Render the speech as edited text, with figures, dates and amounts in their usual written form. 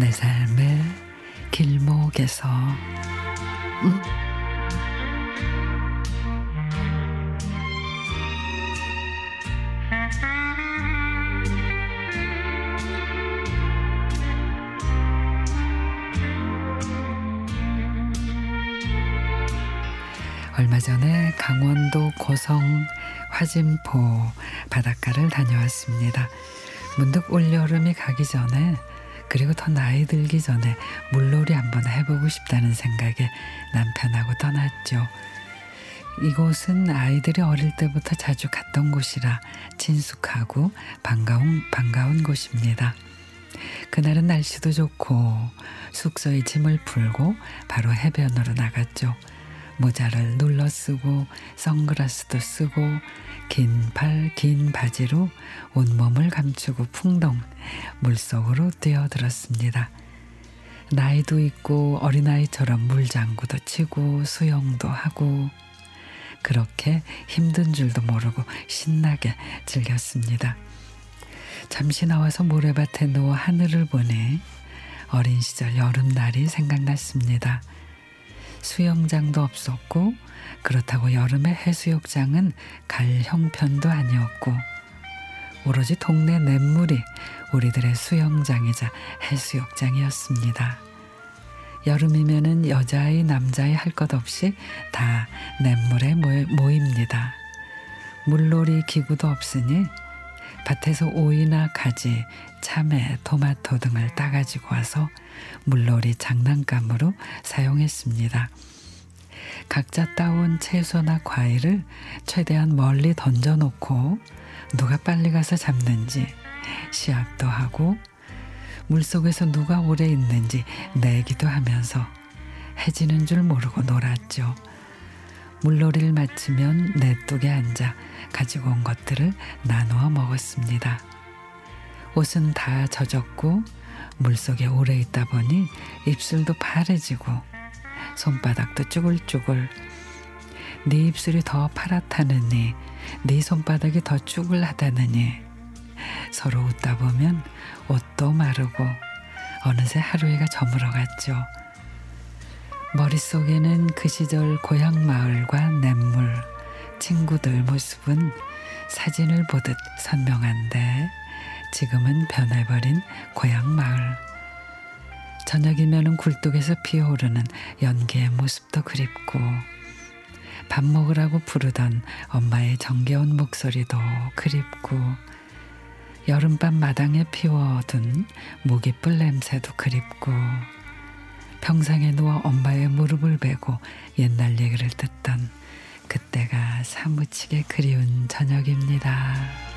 내 삶의 길목에서 얼마 전에 강원도 고성 화진포 바닷가를 다녀왔습니다. 문득 올여름이 가기 전에 그리고 더 나이 들기 전에 물놀이 한번 해보고 싶다는 생각에 남편하고 떠났죠. 이곳은 아이들이 어릴 때부터 자주 갔던 곳이라 친숙하고 반가운 곳입니다. 그날은 날씨도 좋고 숙소에 짐을 풀고 바로 해변으로 나갔죠. 모자를 눌러 쓰고 선글라스도 쓰고 긴 팔, 긴 바지로 온몸을 감추고 풍덩 물속으로 뛰어들었습니다. 나이도 있고 어린아이처럼 물장구도 치고 수영도 하고 그렇게 힘든 줄도 모르고 신나게 즐겼습니다. 잠시 나와서 모래밭에 누워 하늘을 보니 어린 시절 여름날이 생각났습니다. 수영장도 없었고 그렇다고 여름에 해수욕장은 갈 형편도 아니었고 오로지 동네 냇물이 우리들의 수영장이자 해수욕장이었습니다. 여름이면은 여자아이 남자아이 할 것 없이 다 냇물에 모입니다. 물놀이 기구도 없으니 밭에서 오이나 가지, 참외, 토마토 등을 따가지고 와서 물놀이 장난감으로 사용했습니다. 각자 따온 채소나 과일을 최대한 멀리 던져놓고 누가 빨리 가서 잡는지 시합도 하고 물속에서 누가 오래 있는지 내기도 하면서 해지는 줄 모르고 놀았죠. 물놀이를 마치면 내뚝에 앉아 가지고 온 것들을 나누어 먹었습니다. 옷은 다 젖었고 물속에 오래 있다 보니 입술도 파래지고 손바닥도 쭈글쭈글, 네 입술이 더 파랗다느니 네 손바닥이 더 쭈글하다느니 서로 웃다 보면 옷도 마르고 어느새 하루해가 저물어갔죠. 머릿속에는 그 시절 고향 마을과 냇물, 친구들 모습은 사진을 보듯 선명한데 지금은 변해버린 고향 마을. 저녁이면은 굴뚝에서 피어오르는 연기의 모습도 그립고 밥 먹으라고 부르던 엄마의 정겨운 목소리도 그립고 여름밤 마당에 피워둔 모깃불 냄새도 그립고 평상에 누워 엄마의 무릎을 베고 옛날 얘기를 듣던 그때가 사무치게 그리운 저녁입니다.